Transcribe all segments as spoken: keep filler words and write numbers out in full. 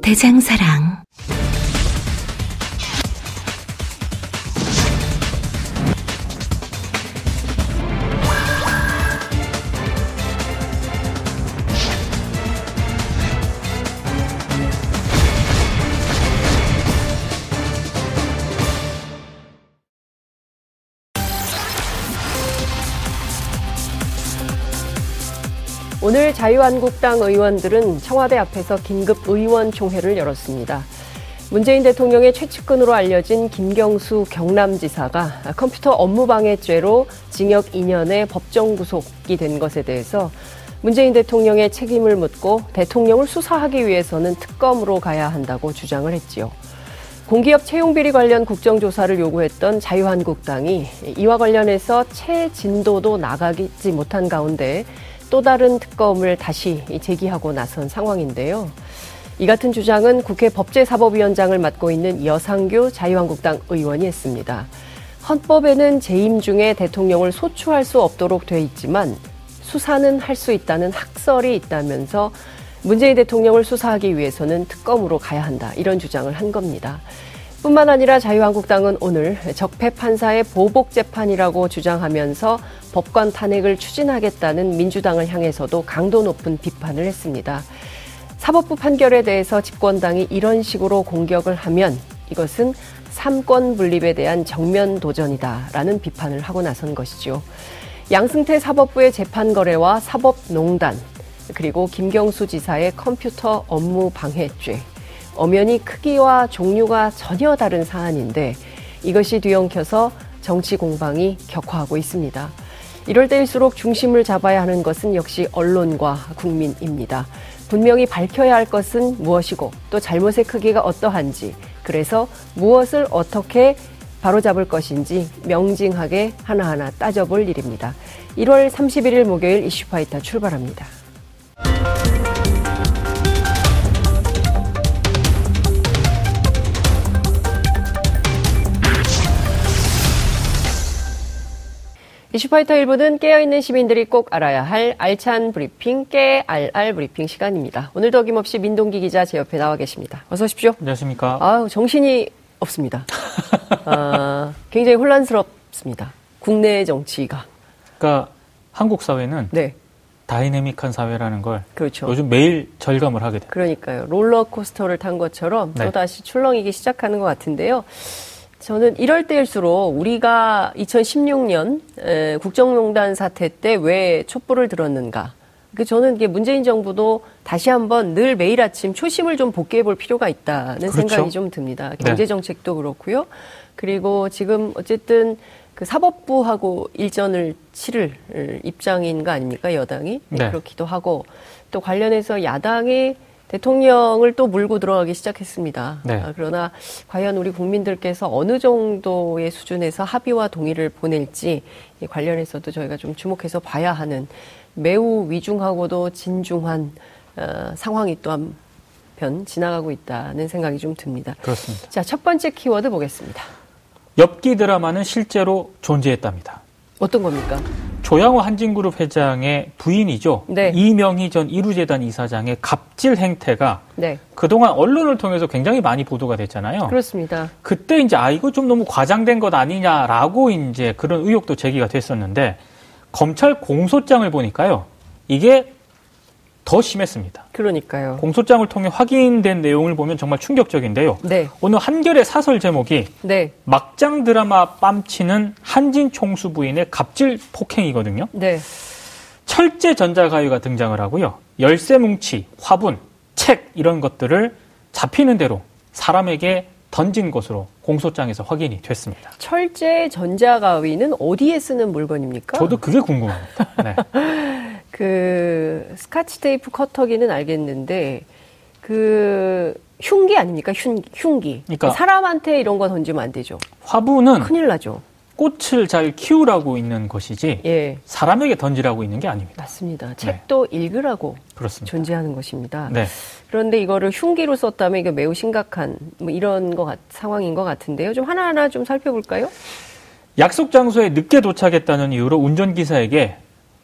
대장사랑. 오늘 자유한국당 의원들은 청와대 앞에서 긴급 의원총회를 열었습니다. 문재인 대통령의 최측근으로 알려진 김경수 경남지사가 컴퓨터 업무방해죄로 징역 이 년의 법정 구속이 된 것에 대해서 문재인 대통령의 책임을 묻고 대통령을 수사하기 위해서는 특검으로 가야 한다고 주장을 했지요. 공기업 채용비리 관련 국정조사를 요구했던 자유한국당이 이와 관련해서 최진도도 나가지 못한 가운데 또 다른 특검을 다시 제기하고 나선 상황인데요. 이 같은 주장은 국회 법제사법위원장을 맡고 있는 여상규 자유한국당 의원이 했습니다. 헌법에는 재임 중에 대통령을 소추할 수 없도록 돼 있지만 수사는 할 수 있다는 학설이 있다면서 문재인 대통령을 수사하기 위해서는 특검으로 가야 한다, 이런 주장을 한 겁니다. 뿐만 아니라 자유한국당은 오늘 적폐 판사의 보복 재판이라고 주장하면서 법관 탄핵을 추진하겠다는 민주당을 향해서도 강도 높은 비판을 했습니다. 사법부 판결에 대해서 집권당이 이런 식으로 공격을 하면 이것은 삼권 분립에 대한 정면 도전이다라는 비판을 하고 나선 것이죠. 양승태 사법부의 재판 거래와 사법농단, 그리고 김경수 지사의 컴퓨터 업무 방해죄. 엄연히 크기와 종류가 전혀 다른 사안인데 이것이 뒤엉켜서 정치 공방이 격화하고 있습니다. 이럴 때일수록 중심을 잡아야 하는 것은 역시 언론과 국민입니다. 분명히 밝혀야 할 것은 무엇이고 또 잘못의 크기가 어떠한지, 그래서 무엇을 어떻게 바로잡을 것인지 명징하게 하나하나 따져볼 일입니다. 일월 삼십일일 목요일 이슈파이터 출발합니다. 이슈파이터 일부는 깨어있는 시민들이 꼭 알아야 할 알찬 브리핑, 깨알알 브리핑 시간입니다. 오늘도 어김없이 민동기 기자 제 옆에 나와 계십니다. 어서 오십시오. 안녕하십니까. 아유, 정신이 없습니다. 아, 굉장히 혼란스럽습니다. 국내 정치가. 그러니까 한국 사회는 네. 다이내믹한 사회라는 걸 그렇죠. 요즘 매일 절감을 하게 돼요. 그러니까요. 롤러코스터를 탄 것처럼 네. 또다시 출렁이기 시작하는 것 같은데요. 저는 이럴 때일수록 우리가 이천십육 년 국정농단 사태 때 왜 촛불을 들었는가. 저는 이게 문재인 정부도 다시 한번 늘 매일 아침 초심을 좀 복귀해 볼 필요가 있다는 그렇죠. 생각이 좀 듭니다. 경제정책도 그렇고요. 그리고 지금 어쨌든 그 사법부하고 일전을 치를 입장인 거 아닙니까, 여당이. 네. 그렇기도 하고 또 관련해서 야당이 대통령을 또 물고 들어가기 시작했습니다. 네. 그러나 과연 우리 국민들께서 어느 정도의 수준에서 합의와 동의를 보낼지 관련해서도 저희가 좀 주목해서 봐야 하는 매우 위중하고도 진중한 어, 상황이 또 한편 지나가고 있다는 생각이 좀 듭니다. 그렇습니다. 자, 첫 번째 키워드 보겠습니다. 엽기 드라마는 실제로 존재했답니다. 어떤 겁니까? 조양호 한진그룹 회장의 부인이죠. 네. 이명희 전 이루재단 이사장의 갑질 행태가 네. 그동안 언론을 통해서 굉장히 많이 보도가 됐잖아요. 그렇습니다. 그때 이제 아 이거 좀 너무 과장된 것 아니냐라고 이제 그런 의혹도 제기가 됐었는데 검찰 공소장을 보니까요. 이게 더 심했습니다. 그러니까요. 공소장을 통해 확인된 내용을 보면 정말 충격적인데요. 네. 오늘 한겨레 사설 제목이 네. 막장 드라마 뺨치는 한진 총수 부인의 갑질 폭행이거든요. 네. 철제 전자가유가 등장을 하고요. 열쇠 뭉치, 화분, 책 이런 것들을 잡히는 대로 사람에게 던진 것으로 공소장에서 확인이 됐습니다. 철제 전자가위는 어디에 쓰는 물건입니까? 저도 그게 궁금합니다. 네. 그 스카치 테이프 커터기는 알겠는데 그 흉기 아닙니까? 흉, 흉기. 그러니까 사람한테 이런 거 던지면 안 되죠. 화분은 큰일 나죠. 꽃을 잘 키우라고 있는 것이지 예. 사람에게 던지라고 있는 게 아닙니다. 맞습니다. 책도 네. 읽으라고 그렇습니다. 존재하는 것입니다. 네. 그런데 이거를 흉기로 썼다면 이게 매우 심각한 뭐 이런 것 같, 상황인 것 같은데요. 좀 하나하나 좀 살펴볼까요? 약속 장소에 늦게 도착했다는 이유로 운전기사에게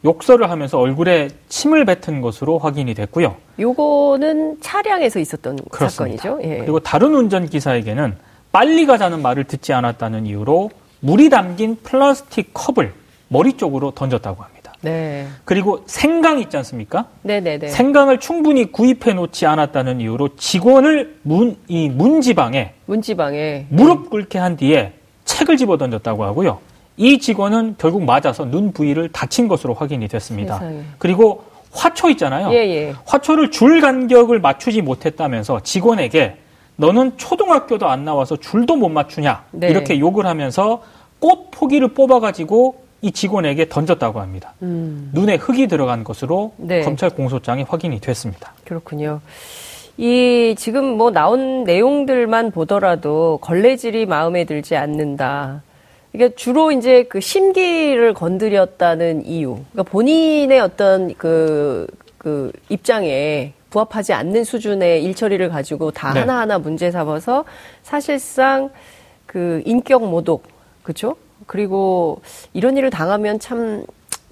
욕설을 하면서 얼굴에 침을 뱉은 것으로 확인이 됐고요. 요거는 차량에서 있었던 그렇습니다. 사건이죠. 예. 그리고 다른 운전기사에게는 빨리 가자는 말을 듣지 않았다는 이유로 물이 담긴 플라스틱 컵을 머리 쪽으로 던졌다고 합니다. 네. 그리고 생강 있지 않습니까? 네네네. 생강을 충분히 구입해 놓지 않았다는 이유로 직원을 문, 이 문지방에, 문지방에 무릎 꿇게 한 뒤에 책을 집어 던졌다고 하고요. 이 직원은 결국 맞아서 눈 부위를 다친 것으로 확인이 됐습니다. 세상에. 그리고 화초 있잖아요. 예예. 화초를 줄 간격을 맞추지 못했다면서 직원에게 너는 초등학교도 안 나와서 줄도 못 맞추냐 네. 이렇게 욕을 하면서 꽃 포기를 뽑아가지고 이 직원에게 던졌다고 합니다. 음. 눈에 흙이 들어간 것으로 네. 검찰 공소장에 확인이 됐습니다. 그렇군요. 이 지금 뭐 나온 내용들만 보더라도 걸레질이 마음에 들지 않는다. 이게 주로 이제 그 심기를 건드렸다는 이유. 그러니까 본인의 어떤 그, 그 입장에 부합하지 않는 수준의 일처리를 가지고 다 네. 하나하나 문제 삼아서 사실상 그 인격 모독, 그렇죠? 그리고 이런 일을 당하면 참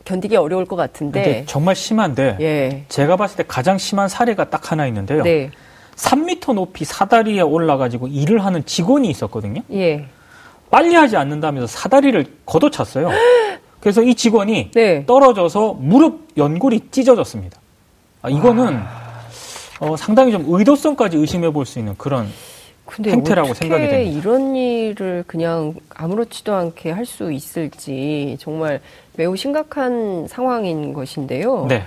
견디기 어려울 것 같은데 정말 심한데 예. 제가 봤을 때 가장 심한 사례가 딱 하나 있는데요. 네. 삼 미터 높이 사다리에 올라가지고 일을 하는 직원이 있었거든요. 예. 빨리 하지 않는다면서 사다리를 걷어찼어요. 그래서 이 직원이 네. 떨어져서 무릎 연골이 찢어졌습니다. 아, 이거는 아... 어, 상당히 좀 의도성까지 의심해 볼 수 있는 그런 근데 행태라고 생각이 됩니다. 어떻게 이런 일을 그냥 아무렇지도 않게 할 수 있을지 정말 매우 심각한 상황인 것인데요. 네.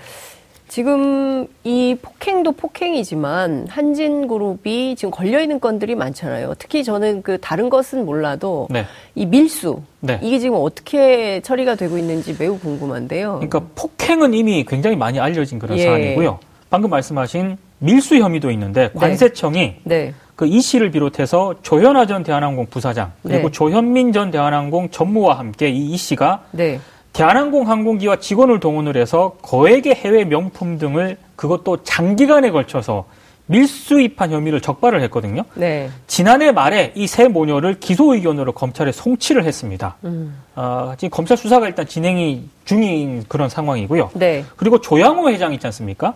지금 이 폭행도 폭행이지만 한진그룹이 지금 걸려있는 건들이 많잖아요. 특히 저는 그 다른 것은 몰라도 네. 이 밀수, 네. 이게 지금 어떻게 처리가 되고 있는지 매우 궁금한데요. 그러니까 폭행은 이미 굉장히 많이 알려진 그런 예. 사안이고요. 방금 말씀하신 밀수 혐의도 있는데 관세청이 네. 네. 그 이 씨를 비롯해서 조현아 전 대한항공 부사장 그리고 네. 조현민 전 대한항공 전무와 함께 이 이 씨가 네. 대한항공 항공기와 직원을 동원을 해서 거액의 해외 명품 등을 그것도 장기간에 걸쳐서 밀수입한 혐의를 적발을 했거든요. 네. 지난해 말에 이 세 모녀를 기소 의견으로 검찰에 송치를 했습니다. 음. 아, 지금 검찰 수사가 일단 진행이 중인 그런 상황이고요. 네. 그리고 조양호 회장 있지 않습니까?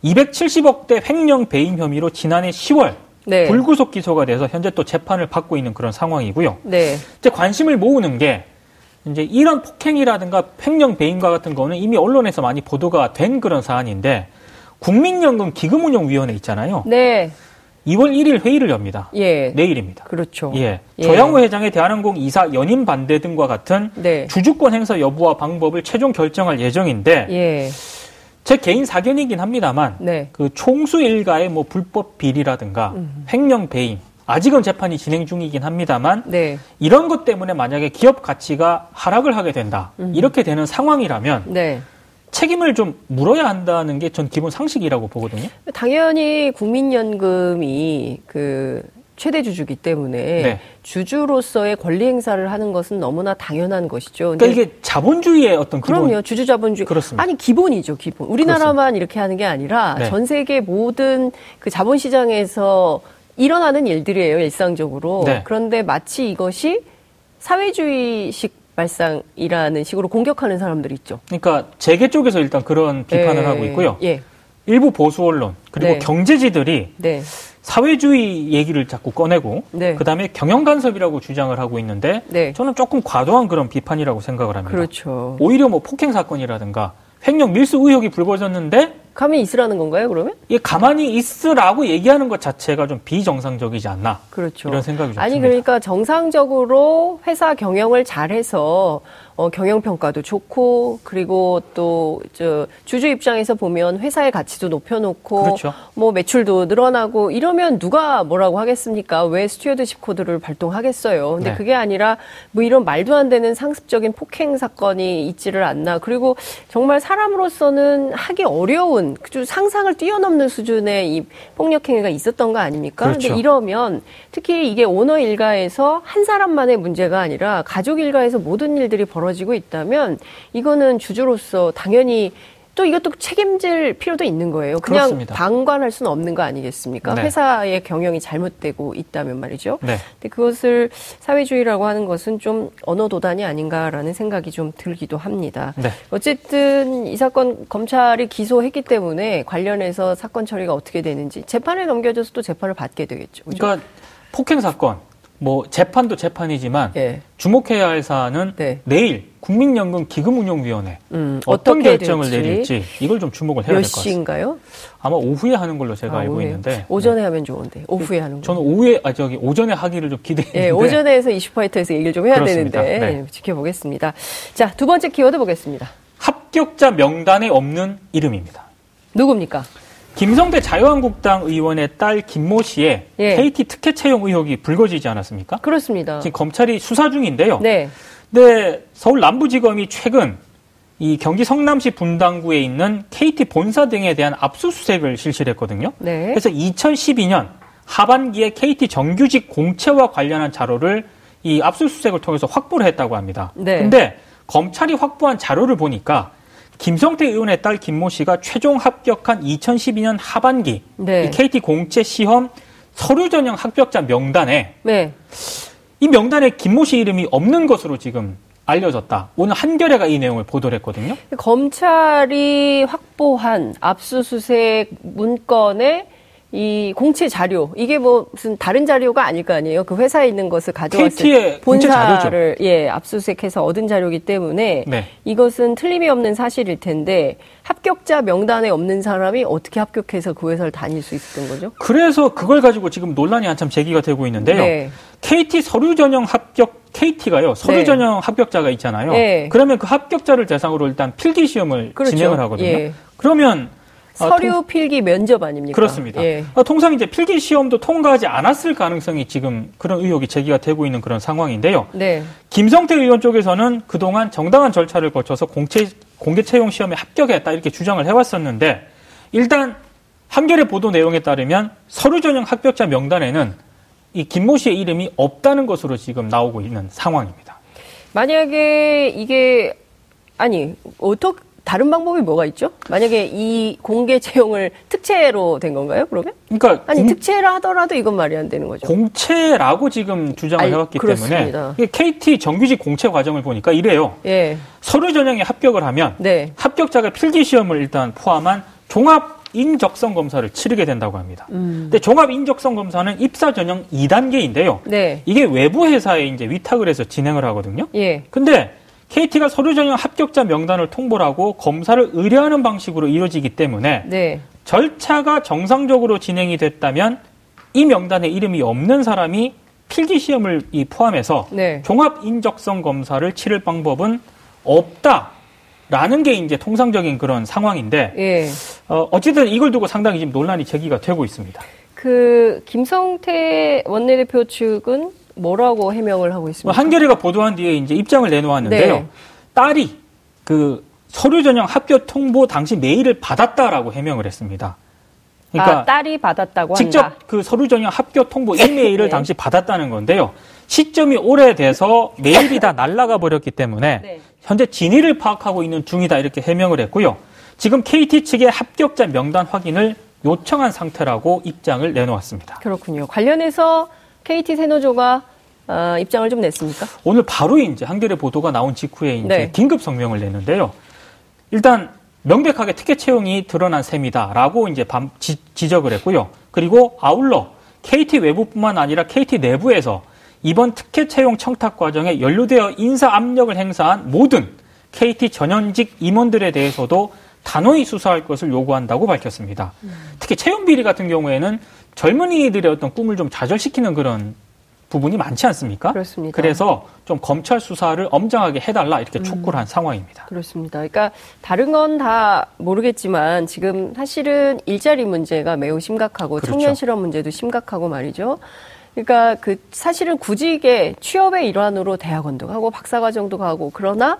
이백칠십억대 횡령 배임 혐의로 지난해 시월 네. 불구속 기소가 돼서 현재 또 재판을 받고 있는 그런 상황이고요. 네. 이제 관심을 모으는 게 이제 이런 폭행이라든가 횡령 배임과 같은 거는 이미 언론에서 많이 보도가 된 그런 사안인데 국민연금 기금운용위원회 있잖아요. 네. 이월 일일 회의를 엽니다. 예. 내일입니다. 그렇죠. 예. 예. 조양호 회장의 대한항공 이사 연임 반대 등과 같은 네. 주주권 행사 여부와 방법을 최종 결정할 예정인데. 예. 제 개인 사견이긴 합니다만 네. 그 총수 일가의 뭐 불법 비리라든가 음. 횡령 배임 아직은 재판이 진행 중이긴 합니다만 네. 이런 것 때문에 만약에 기업 가치가 하락을 하게 된다 음. 이렇게 되는 상황이라면 네. 책임을 좀 물어야 한다는 게 전 기본 상식이라고 보거든요. 당연히 국민연금이 그 최대 주주기 때문에 네. 주주로서의 권리 행사를 하는 것은 너무나 당연한 것이죠. 그러니까 이게 자본주의의 어떤 기본. 그럼요. 주주 자본주의. 그렇습니다. 아니 기본이죠. 기본. 우리나라만 그렇습니다. 이렇게 하는 게 아니라 네. 전 세계 모든 그 자본시장에서 일어나는 일들이에요. 일상적으로. 네. 그런데 마치 이것이 사회주의식 발상이라는 식으로 공격하는 사람들이 있죠. 그러니까 재계 쪽에서 일단 그런 비판을 네. 하고 있고요. 예. 일부 보수 언론 그리고 네. 경제지들이 네. 사회주의 얘기를 자꾸 꺼내고 네. 그다음에 경영 간섭이라고 주장을 하고 있는데 네. 저는 조금 과도한 그런 비판이라고 생각을 합니다. 그렇죠. 오히려 뭐 폭행 사건이라든가 횡령 밀수 의혹이 불거졌는데 가만히 있으라는 건가요, 그러면? 예, 가만히 있으라고 얘기하는 것 자체가 좀 비정상적이지 않나. 그렇죠. 이런 생각이 좀 아니 듭니다. 그러니까 정상적으로 회사 경영을 잘해서 어, 경영 평가도 좋고 그리고 또 저 주주 입장에서 보면 회사의 가치도 높여놓고 그렇죠. 뭐 매출도 늘어나고 이러면 누가 뭐라고 하겠습니까? 왜 스튜어드십 코드를 발동하겠어요? 근데 네. 그게 아니라 뭐 이런 말도 안 되는 상습적인 폭행 사건이 있지를 않나. 그리고 정말 사람으로서는 하기 어려운 보면 그 상상을 뛰어넘는 수준의 이 폭력 행위가 있었던 거 아닙니까? 그런데 그렇죠. 이러면 특히 이게 오너 일가에서 한 사람만의 문제가 아니라 가족 일가에서 모든 일들이 벌어지고 있다면 이거는 주주로서 당연히 또 이것도 책임질 필요도 있는 거예요. 그냥 그렇습니다. 방관할 수는 없는 거 아니겠습니까? 네. 회사의 경영이 잘못되고 있다면 말이죠. 네. 근데 그것을 사회주의라고 하는 것은 좀 언어도단이 아닌가라는 생각이 좀 들기도 합니다. 네. 어쨌든 이 사건 검찰이 기소했기 때문에 관련해서 사건 처리가 어떻게 되는지 재판에 넘겨져서 또 재판을 받게 되겠죠. 그죠? 그러니까 폭행 사건, 뭐 재판도 재판이지만 네. 주목해야 할 사안은 네. 내일 국민연금 기금운용위원회 음, 어떤 결정을 될지, 내릴지 이걸 좀 주목을 해야 될 것 같습니다. 몇 시인가요? 아마 오후에 하는 걸로 제가 아, 알고 오후에. 있는데 오전에 네. 하면 좋은데 오후에 하는 거 저는 오후에 아 저기 오전에 하기를 좀 기대했는데 네, 오전에 해서 이슈파이터에서 얘기를 좀 해야 그렇습니다. 되는데 네. 지켜보겠습니다. 자, 두 번째 키워드 보겠습니다. 합격자 명단에 없는 이름입니다. 누굽니까? 김성태 자유한국당 의원의 딸 김모 씨의 예. 케이티 특혜 채용 의혹이 불거지지 않았습니까? 그렇습니다. 지금 검찰이 수사 중인데요. 네. 네, 서울 남부지검이 최근 이 경기 성남시 분당구에 있는 케이티 본사 등에 대한 압수수색을 실시했거든요. 네. 그래서 이천십이 년 하반기에 케이티 정규직 공채와 관련한 자료를 이 압수수색을 통해서 확보를 했다고 합니다. 그런데 네. 검찰이 확보한 자료를 보니까 김성태 의원의 딸 김모 씨가 최종 합격한 이천십이 년 하반기 네. 이 케이티 공채 시험 서류 전형 합격자 명단에 네. 이 명단에 김모 씨 이름이 없는 것으로 지금 알려졌다. 오늘 한겨레가 이 내용을 보도를 했거든요. 검찰이 확보한 압수수색 문건에 이 공채 자료, 이게 뭐 무슨 다른 자료가 아닐 거 아니에요. 그 회사에 있는 것을 가져왔을 본사를 예, 압수수색해서 얻은 자료이기 때문에 네. 이것은 틀림이 없는 사실일 텐데 합격자 명단에 없는 사람이 어떻게 합격해서 그 회사를 다닐 수 있었던 거죠? 그래서 그걸 가지고 지금 논란이 한참 제기가 되고 있는데요. 네. 케이티 서류 전형 합격 케이티가요. 서류 네. 전형 합격자가 있잖아요. 네. 그러면 그 합격자를 대상으로 일단 필기 시험을 그렇죠. 진행을 하거든요. 예. 그러면 서류 통... 필기 면접 아닙니까? 그렇습니다. 예. 통상 이제 필기 시험도 통과하지 않았을 가능성이 지금 그런 의혹이 제기가 되고 있는 그런 상황인데요. 네. 김성태 의원 쪽에서는 그동안 정당한 절차를 거쳐서 공채, 공개 채용 시험에 합격했다 이렇게 주장을 해왔었는데 일단 한겨레 보도 내용에 따르면 서류 전형 합격자 명단에는 이 김모 씨의 이름이 없다는 것으로 지금 나오고 있는 상황입니다. 만약에 이게 아니 어떻게 다른 방법이 뭐가 있죠? 만약에 이 공개 채용을 특채로 된 건가요, 그러면? 그러니까 아니, 공... 특채라 하더라도 이건 말이 안 되는 거죠. 공채라고 지금 주장을 아니, 해왔기 그렇습니다. 때문에 케이티 정규직 공채 과정을 보니까 이래요. 예. 서류 전형에 합격을 하면 네. 합격자가 필기 시험을 일단 포함한 종합 인적성 검사를 치르게 된다고 합니다. 음. 근데 종합 인적성 검사는 입사 전형 이 단계인데요. 네. 이게 외부 회사에 이제 위탁을 해서 진행을 하거든요. 예. 근데 케이티가 서류 전형 합격자 명단을 통보를 하고 검사를 의뢰하는 방식으로 이루어지기 때문에 네. 절차가 정상적으로 진행이 됐다면 이 명단에 이름이 없는 사람이 필기 시험을 포함해서 네. 종합 인적성 검사를 치를 방법은 없다라는 게 이제 통상적인 그런 상황인데 네. 어, 어쨌든 이걸 두고 상당히 지금 논란이 제기가 되고 있습니다. 그 김성태 원내대표 측은 뭐라고 해명을 하고 있습니까? 한겨레가 보도한 뒤에 이제 입장을 내놓았는데요. 네. 딸이 그 서류 전형 합격 통보 당시 메일을 받았다라고 해명을 했습니다. 그러니까 아, 딸이 받았다고 한다. 직접 그 서류 전형 합격 통보 이 메일을 네. 당시 받았다는 건데요. 시점이 오래돼서 메일이 다 날아가 버렸기 때문에 네. 현재 진위를 파악하고 있는 중이다 이렇게 해명을 했고요. 지금 케이티 측의 합격자 명단 확인을 요청한 상태라고 입장을 내놓았습니다. 그렇군요. 관련해서 케이티 세노조가 어, 입장을 좀 냈습니까? 오늘 바로 이제 한겨레 보도가 나온 직후에 이제 네. 긴급 성명을 냈는데요. 일단 명백하게 특혜 채용이 드러난 셈이다라고 이제 반, 지, 지적을 했고요. 그리고 아울러 케이티 외부뿐만 아니라 케이티 내부에서 이번 특혜 채용 청탁 과정에 연루되어 인사 압력을 행사한 모든 케이티 전현직 임원들에 대해서도 단호히 수사할 것을 요구한다고 밝혔습니다. 음. 특히 채용 비리 같은 경우에는 젊은이들의 어떤 꿈을 좀 좌절시키는 그런 부분이 많지 않습니까? 그렇습니다. 그래서 좀 검찰 수사를 엄정하게 해달라 이렇게 촉구를 음, 한 상황입니다. 그렇습니다. 그러니까 다른 건 다 모르겠지만 지금 사실은 일자리 문제가 매우 심각하고 그렇죠. 청년 실업 문제도 심각하고 말이죠. 그러니까 그 사실은 구직의 취업의 일환으로 대학원도 가고 박사과정도 가고 그러나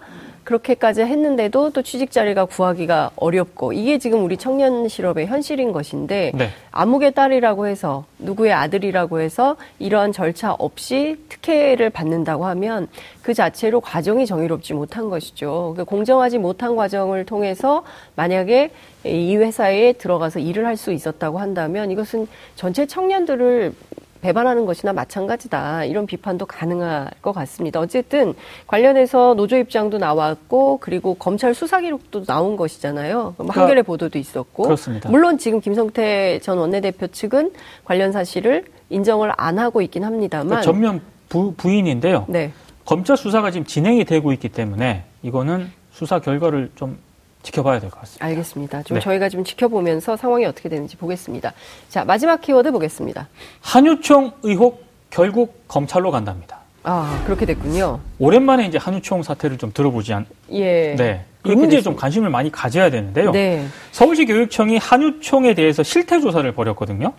그렇게까지 했는데도 또 취직 자리가 구하기가 어렵고, 이게 지금 우리 청년 실업의 현실인 것인데, 네. 아무개 딸이라고 해서, 누구의 아들이라고 해서 이러한 절차 없이 특혜를 받는다고 하면 그 자체로 과정이 정의롭지 못한 것이죠. 그러니까 공정하지 못한 과정을 통해서 만약에 이 회사에 들어가서 일을 할 수 있었다고 한다면 이것은 전체 청년들을 배반하는 것이나 마찬가지다. 이런 비판도 가능할 것 같습니다. 어쨌든 관련해서 노조 입장도 나왔고, 그리고 검찰 수사 기록도 나온 것이잖아요. 한겨레 보도도 있었고. 그렇습니다. 물론 지금 김성태 전 원내대표 측은 관련 사실을 인정을 안 하고 있긴 합니다만. 그러니까 전면 부, 부인인데요. 네. 검찰 수사가 지금 진행이 되고 있기 때문에 이거는 수사 결과를 좀 지켜봐야 될 것 같습니다. 알겠습니다. 좀 네. 저희가 좀 지켜보면서 상황이 어떻게 되는지 보겠습니다. 자, 마지막 키워드 보겠습니다. 한유총 의혹 결국 검찰로 간답니다. 아, 그렇게 됐군요. 오랜만에 이제 한유총 사태를 좀 들어보지 않. 예. 네. 이 문제에 됐습니다. 좀 관심을 많이 가져야 되는데요. 네. 서울시 교육청이 한유총에 대해서 실태 조사를 벌였거든요.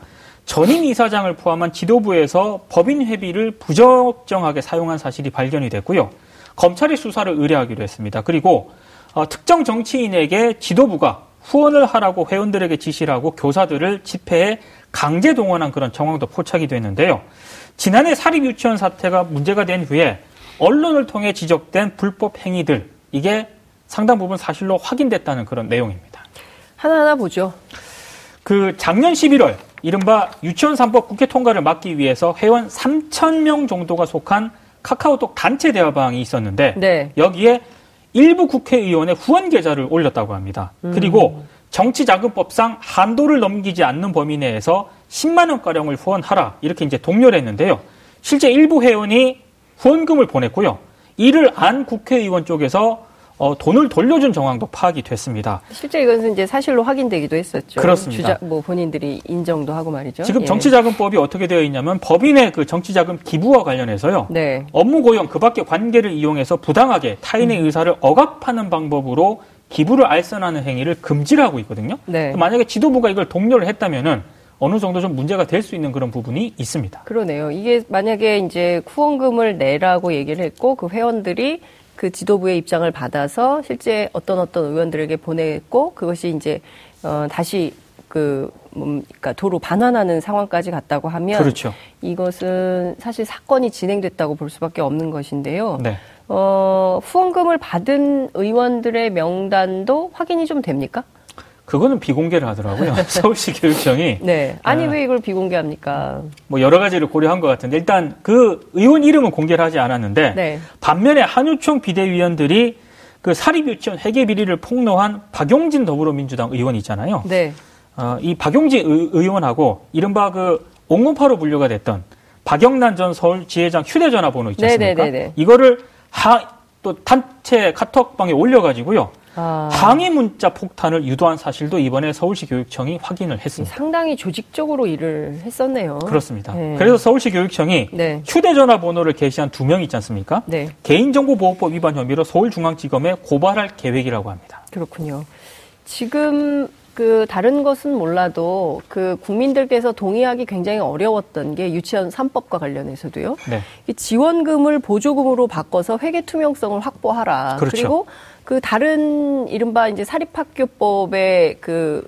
전임 이사장을 포함한 지도부에서 법인 회비를 부적정하게 사용한 사실이 발견이 됐고요. 검찰이 수사를 의뢰하기로 했습니다. 그리고 어, 특정 정치인에게 지도부가 후원을 하라고 회원들에게 지시를 하고 교사들을 집회에 강제 동원한 그런 정황도 포착이 됐는데요. 지난해 사립유치원 사태가 문제가 된 후에 언론을 통해 지적된 불법 행위들, 이게 상당 부분 사실로 확인됐다는 그런 내용입니다. 하나하나 보죠. 그 작년 십일월 이른바 유치원 삼 법 국회 통과를 막기 위해서 회원 삼천 명 정도가 속한 카카오톡 단체 대화방이 있었는데 네. 여기에 일부 국회의원의 후원 계좌를 올렸다고 합니다. 음. 그리고 정치자금법상 한도를 넘기지 않는 범위 내에서 십만 원가량을 후원하라 이렇게 이제 독려를 했는데요. 실제 일부 회원이 후원금을 보냈고요. 이를 안 국회의원 쪽에서 어, 돈을 돌려준 정황도 파악이 됐습니다. 실제 이것은 이제 사실로 확인되기도 했었죠. 그렇습니다. 주자, 뭐 본인들이 인정도 하고 말이죠. 지금 예. 정치자금법이 어떻게 되어 있냐면 법인의 그 정치자금 기부와 관련해서요. 네. 업무 고용 그 밖의 관계를 이용해서 부당하게 타인의 음. 의사를 억압하는 방법으로 기부를 알선하는 행위를 금지를 하고 있거든요. 네. 만약에 지도부가 이걸 독려를 했다면은 어느 정도 좀 문제가 될 수 있는 그런 부분이 있습니다. 그러네요. 이게 만약에 이제 후원금을 내라고 얘기를 했고 그 회원들이 그 지도부의 입장을 받아서 실제 어떤 어떤 의원들에게 보냈고 그것이 이제 어 다시 그 뭡니까 도로 반환하는 상황까지 갔다고 하면 그렇죠. 이것은 사실 사건이 진행됐다고 볼 수밖에 없는 것인데요. 네. 어 후원금을 받은 의원들의 명단도 확인이 좀 됩니까? 그거는 비공개를 하더라고요. 서울시 교육청이. 네. 아니, 왜 이걸 비공개합니까? 뭐 여러 가지를 고려한 것 같은데 일단 그 의원 이름은 공개를 하지 않았는데 네. 반면에 한유총 비대위원들이 그 사립유치원 회계 비리를 폭로한 박용진 더불어민주당 의원 있잖아요. 네. 어, 이 박용진 의, 의원하고 이른바 그 옹호파로 분류가 됐던 박영란 전 서울지회장 휴대전화 번호 있지 않습니까? 네네네네. 이거를 하, 또 단체 카톡방에 올려가지고요. 아. 항의 문자 폭탄을 유도한 사실도 이번에 서울시 교육청이 확인을 했습니다. 상당히 조직적으로 일을 했었네요. 그렇습니다. 네. 그래서 서울시 교육청이 네. 휴대전화 번호를 게시한 두 명 있지 않습니까? 네. 개인정보보호법 위반 혐의로 서울중앙지검에 고발할 계획이라고 합니다. 그렇군요. 지금 그 다른 것은 몰라도 그 국민들께서 동의하기 굉장히 어려웠던 게 유치원 삼 법과 관련해서도요. 네. 지원금을 보조금으로 바꿔서 회계 투명성을 확보하라. 그렇죠. 그리고 그 다른 이른바 이제 사립학교법에 그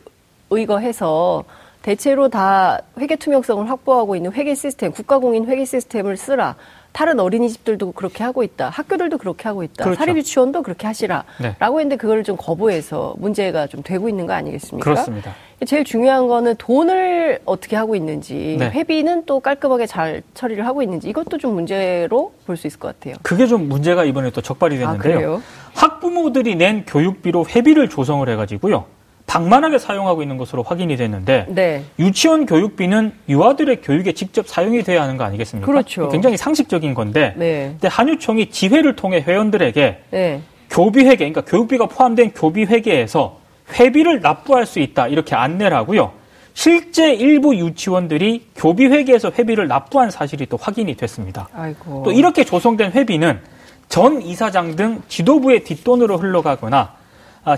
의거해서 대체로 다 회계 투명성을 확보하고 있는 회계 시스템, 국가공인 회계 시스템을 쓰라. 다른 어린이집들도 그렇게 하고 있다. 학교들도 그렇게 하고 있다. 그렇죠. 사립유치원도 그렇게 하시라. 네. 라고 했는데 그걸 좀 거부해서 문제가 좀 되고 있는 거 아니겠습니까? 그렇습니다. 제일 중요한 거는 돈을 어떻게 하고 있는지, 네. 회비는 또 깔끔하게 잘 처리를 하고 있는지 이것도 좀 문제로 볼 수 있을 것 같아요. 그게 좀 문제가 이번에 또 적발이 됐는데요. 아, 학부모들이 낸 교육비로 회비를 조성을 해가지고요. 방만하게 사용하고 있는 것으로 확인이 됐는데 네. 유치원 교육비는 유아들의 교육에 직접 사용이 돼야 하는 거 아니겠습니까? 그렇죠. 굉장히 상식적인 건데 네. 근데 한유총이 지회를 통해 회원들에게 네. 교비회계, 그러니까 교육비가 포함된 교비회계에서 회비를 납부할 수 있다 이렇게 안내를 하고요. 실제 일부 유치원들이 교비회계에서 회비를 납부한 사실이 또 확인이 됐습니다. 아이고. 또 이렇게 조성된 회비는 전 이사장 등 지도부의 뒷돈으로 흘러가거나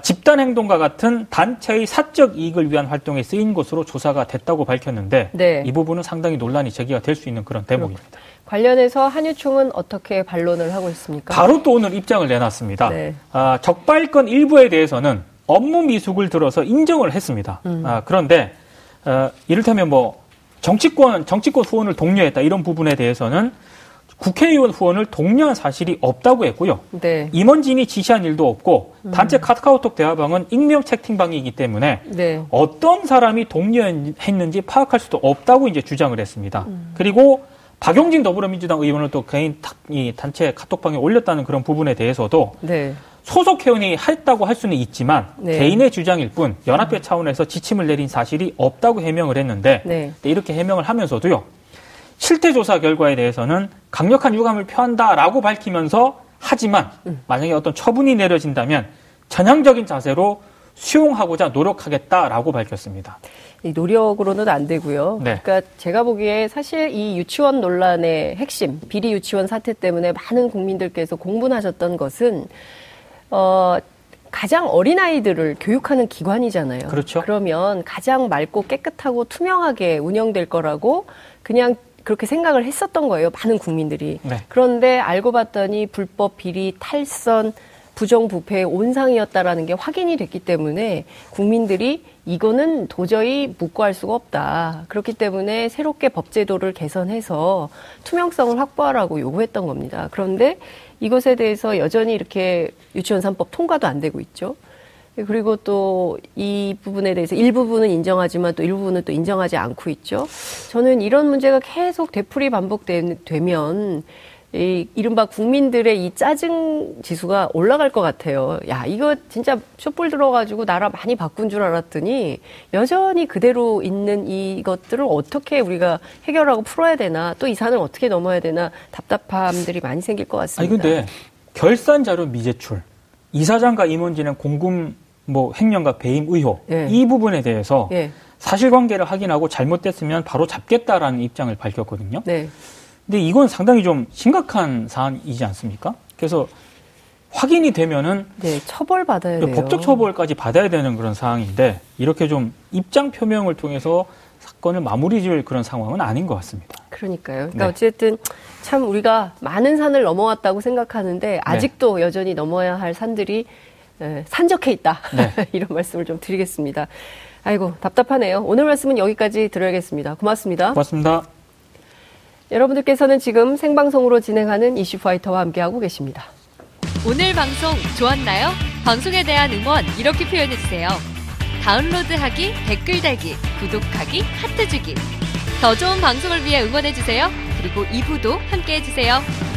집단행동과 같은 단체의 사적 이익을 위한 활동에 쓰인 것으로 조사가 됐다고 밝혔는데 네. 이 부분은 상당히 논란이 제기가 될 수 있는 그런 대목입니다. 그렇군요. 관련해서 한유총은 어떻게 반론을 하고 있습니까? 바로 또 오늘 입장을 내놨습니다. 네. 아, 적발건 일부에 대해서는 업무 미숙을 들어서 인정을 했습니다. 음. 아, 그런데 어, 이를테면 뭐 정치권, 정치권 후원을 독려했다 이런 부분에 대해서는 국회의원 후원을 독려한 사실이 없다고 했고요. 네. 임원진이 지시한 일도 없고 음. 단체 카카오톡 대화방은 익명 채팅방이기 때문에 네. 어떤 사람이 독려했는지 파악할 수도 없다고 이제 주장을 했습니다. 음. 그리고 박용진 더불어민주당 의원을 또 개인 이 단체 카톡방에 올렸다는 그런 부분에 대해서도 네. 소속 회원이 했다고 할 수는 있지만 네. 개인의 주장일 뿐 연합회 차원에서 지침을 내린 사실이 없다고 해명을 했는데 네. 이렇게 해명을 하면서도요. 실태 조사 결과에 대해서는 강력한 유감을 표한다라고 밝히면서 하지만 음. 만약에 어떤 처분이 내려진다면 전향적인 자세로 수용하고자 노력하겠다라고 밝혔습니다. 이 노력으로는 안 되고요. 네. 그러니까 제가 보기에 사실 이 유치원 논란의 핵심, 비리 유치원 사태 때문에 많은 국민들께서 공분하셨던 것은 어, 가장 어린아이들을 교육하는 기관이잖아요. 그렇죠. 그러면 가장 맑고 깨끗하고 투명하게 운영될 거라고 그냥 그렇게 생각을 했었던 거예요. 많은 국민들이. 네. 그런데 알고 봤더니 불법, 비리, 탈선, 부정부패의 온상이었다라는 게 확인이 됐기 때문에 국민들이 이거는 도저히 묵고할 수가 없다. 그렇기 때문에 새롭게 법제도를 개선해서 투명성을 확보하라고 요구했던 겁니다. 그런데 이것에 대해서 여전히 이렇게 유치원 삼 법 통과도 안 되고 있죠. 그리고 또 이 부분에 대해서 일부분은 인정하지만 또 일부분은 또 인정하지 않고 있죠. 저는 이런 문제가 계속 되풀이 반복되면 이 이른바 국민들의 이 짜증 지수가 올라갈 것 같아요. 야, 이거 진짜 촛불 들어가지고 나라 많이 바꾼 줄 알았더니 여전히 그대로 있는 이것들을 어떻게 우리가 해결하고 풀어야 되나, 또 이 산을 어떻게 넘어야 되나 답답함들이 많이 생길 것 같습니다. 아니, 근데 결산 자료 미제출, 이사장과 임원진의 공금 뭐 횡령과 배임 의혹, 예. 이 부분에 대해서 예. 사실관계를 확인하고 잘못됐으면 바로 잡겠다라는 입장을 밝혔거든요. 네. 근데 이건 상당히 좀 심각한 사안이지 않습니까? 그래서 확인이 되면은 네, 처벌 받아야 돼요. 법적 처벌까지 받아야 되는 그런 상황인데 이렇게 좀 입장 표명을 통해서 사건을 마무리 지을 그런 상황은 아닌 것 같습니다. 그러니까요. 그러니까 네. 어쨌든 참 우리가 많은 산을 넘어왔다고 생각하는데 아직도 네. 여전히 넘어야 할 산들이 산적해 있다. 네. 이런 말씀을 좀 드리겠습니다. 아이고, 답답하네요. 오늘 말씀은 여기까지 드려야겠습니다. 고맙습니다. 고맙습니다. 여러분들께서는 지금 생방송으로 진행하는 이슈파이터와 함께하고 계십니다. 오늘 방송 좋았나요? 방송에 대한 응원 이렇게 표현해주세요. 다운로드하기, 댓글 달기, 구독하기, 하트 주기. 더 좋은 방송을 위해 응원해주세요. 그리고 이 부도 함께해주세요.